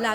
La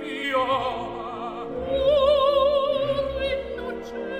Viola, oh, l'innocente.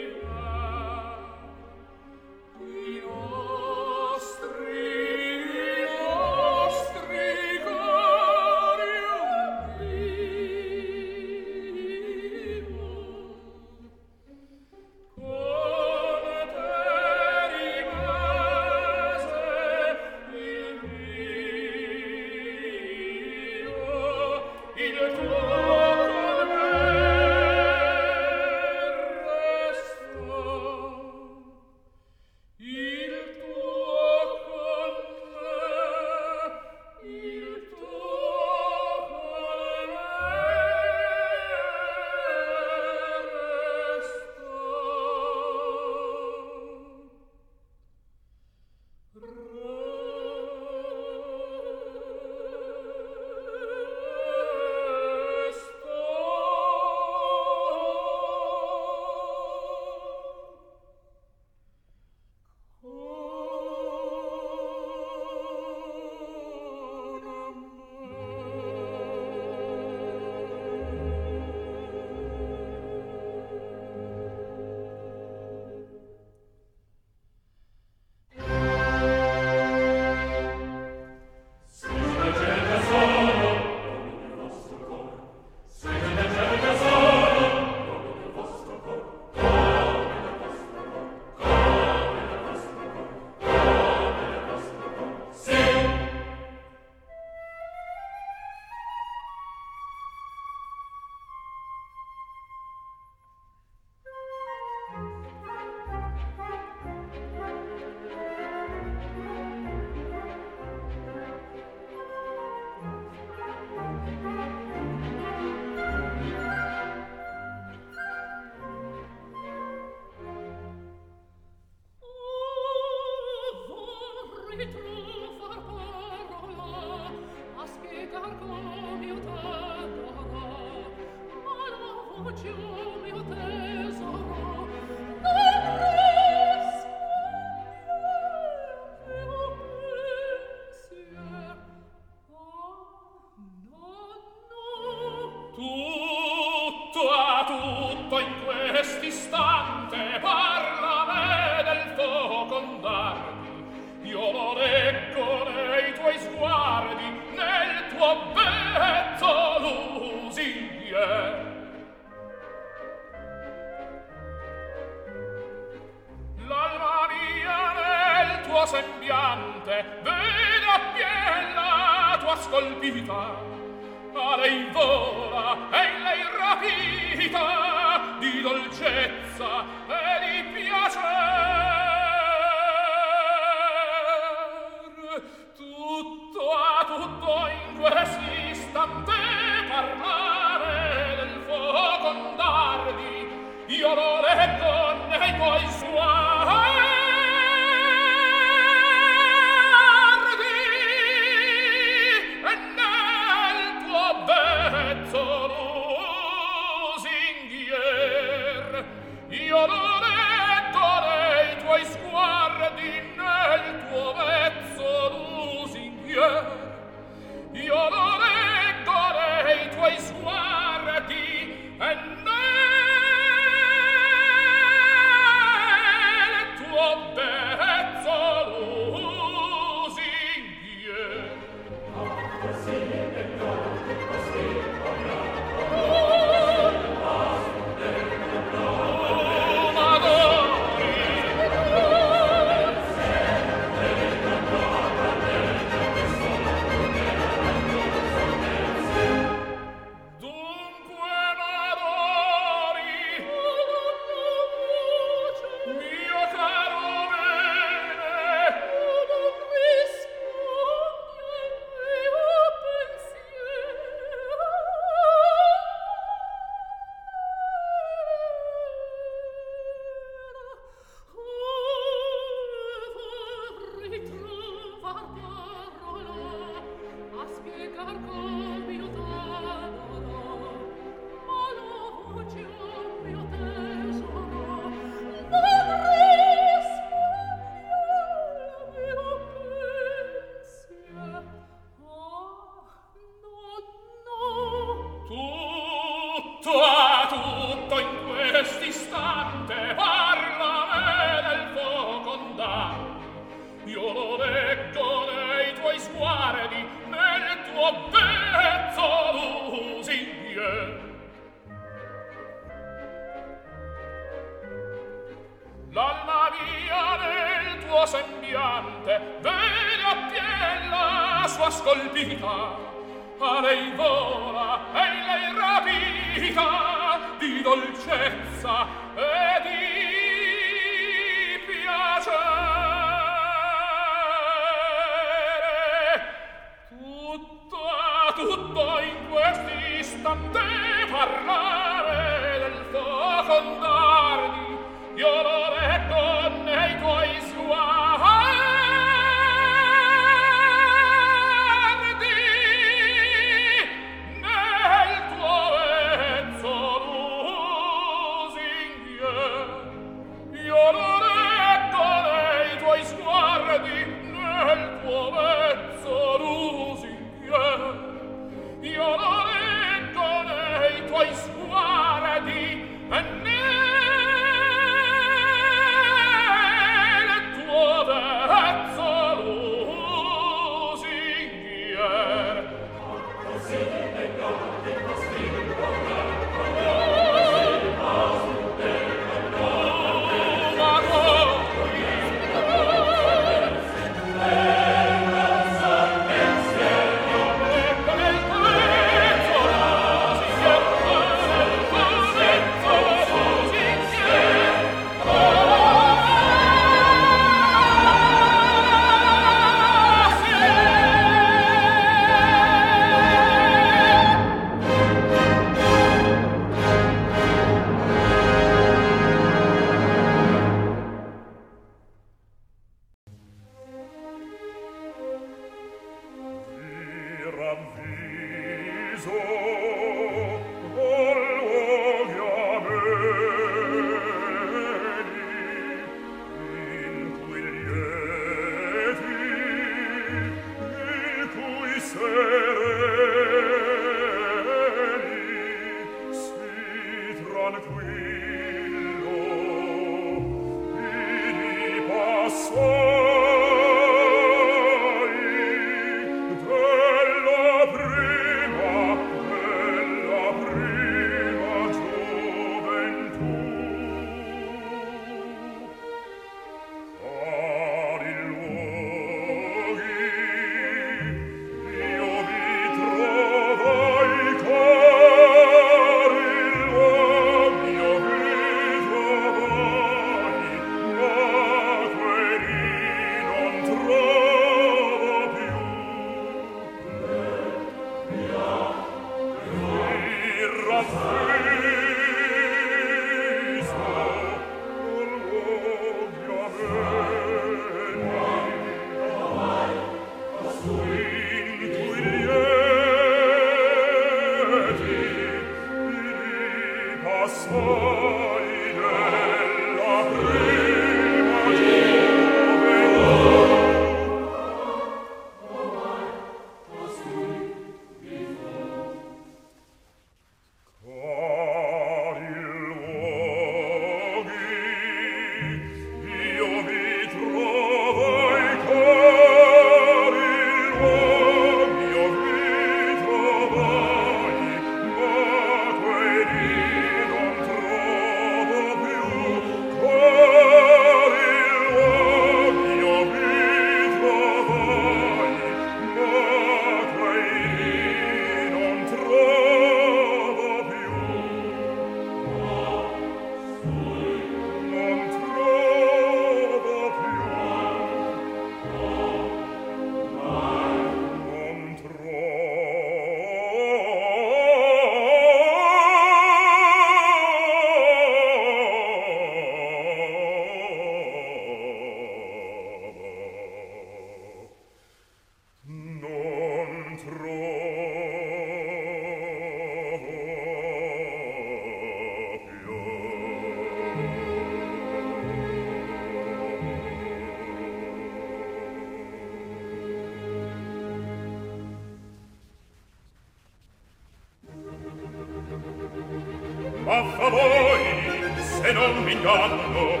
affa voi, se non mi inganno,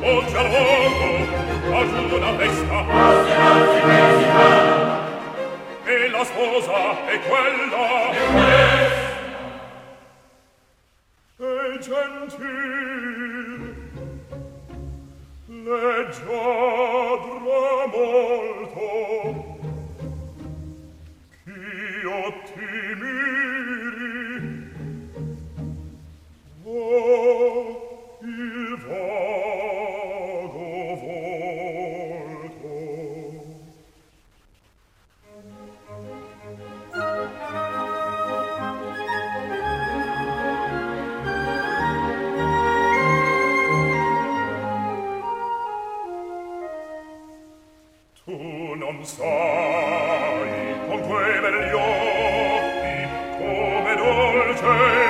oggi al uomo ha giù una festa. E la sposa è quella, e gentil, leggiadra molto, ch'io ti miri, o il vago volto. Tu non sai con quei begli occhi come dolce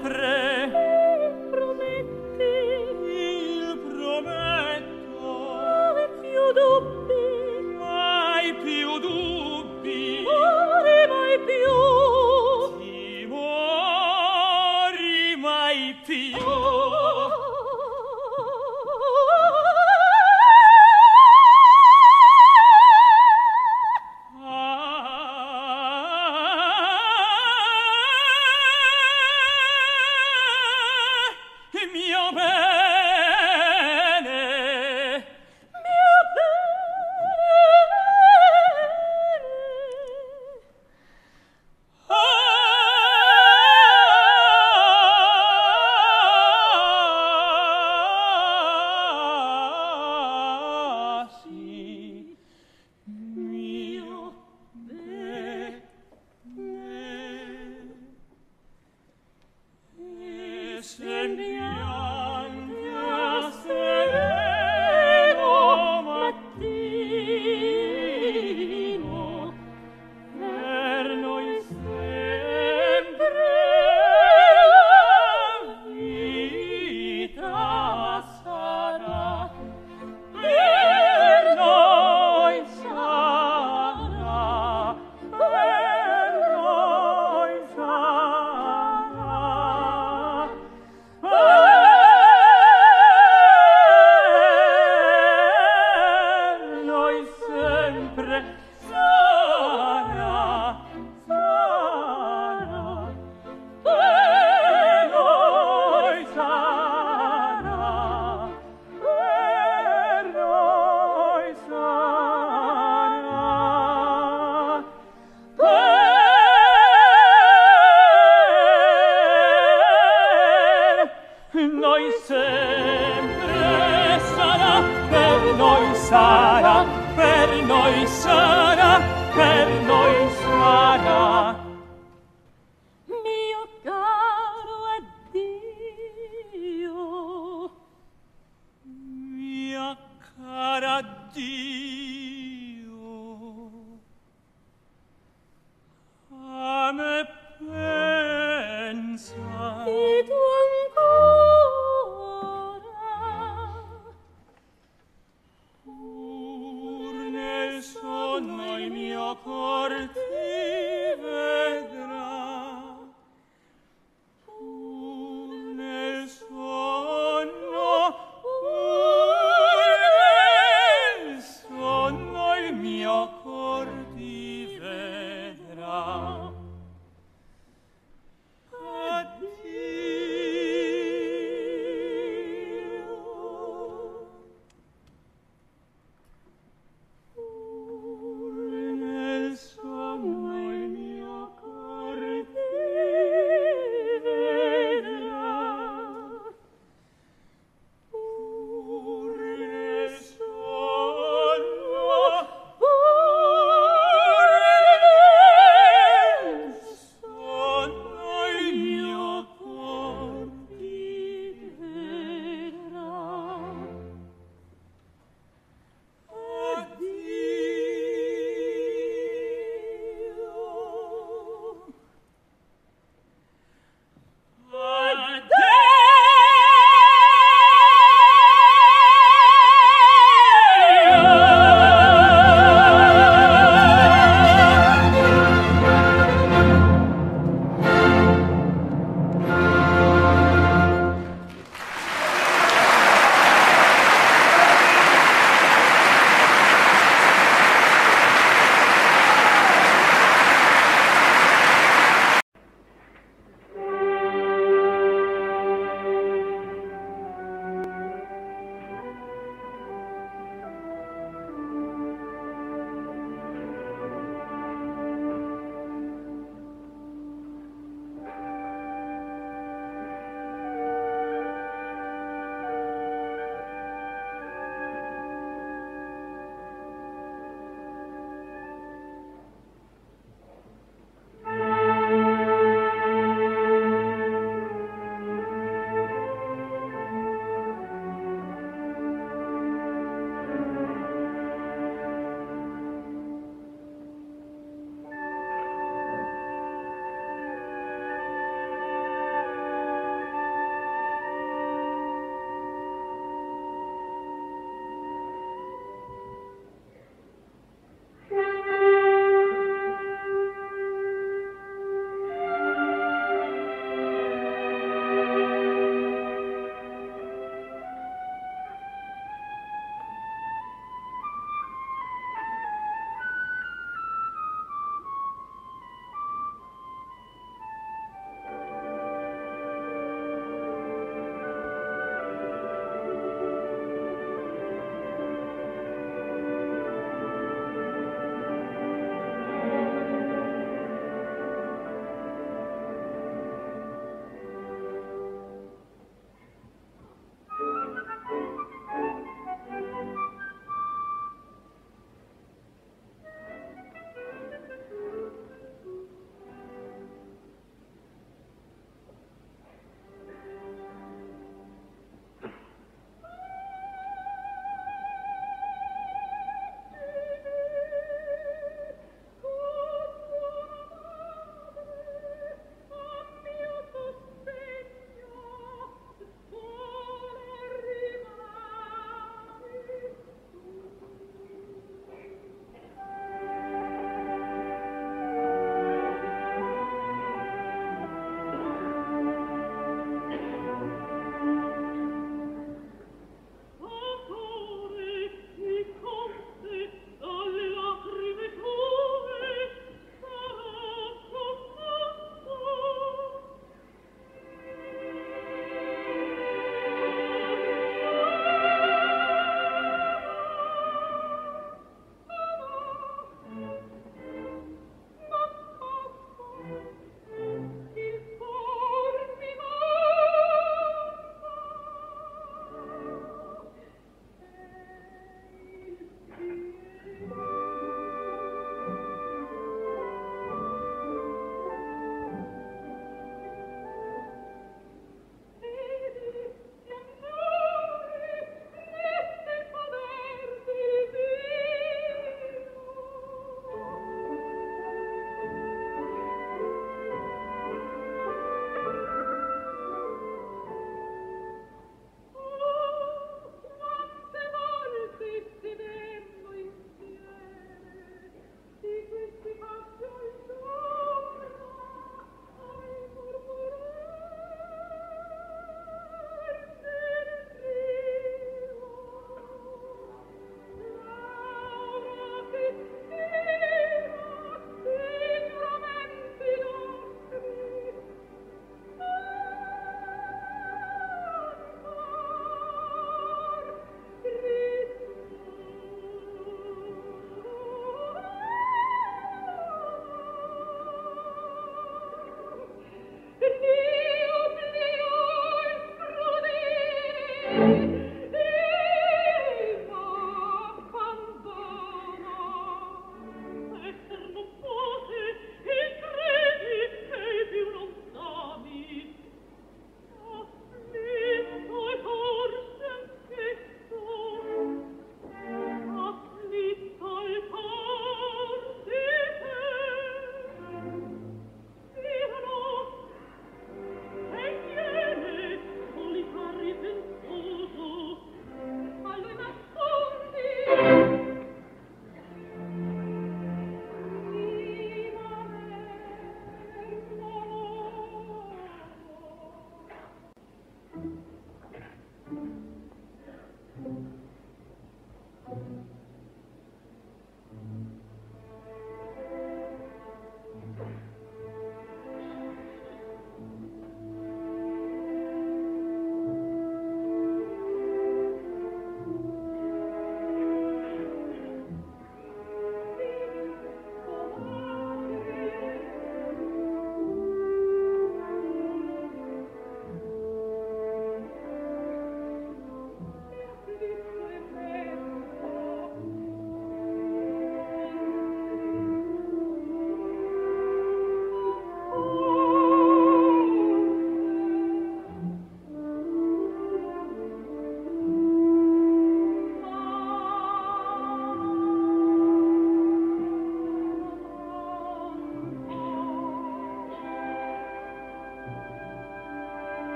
sempre promette, il prometto.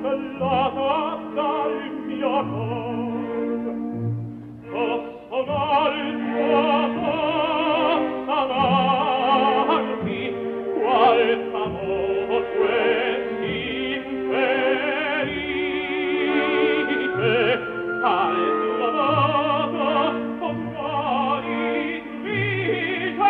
cancellata dal mio cor, posso mal tuo amarmi qual t'amo questi ferite al tuo modo ogni vita.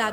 La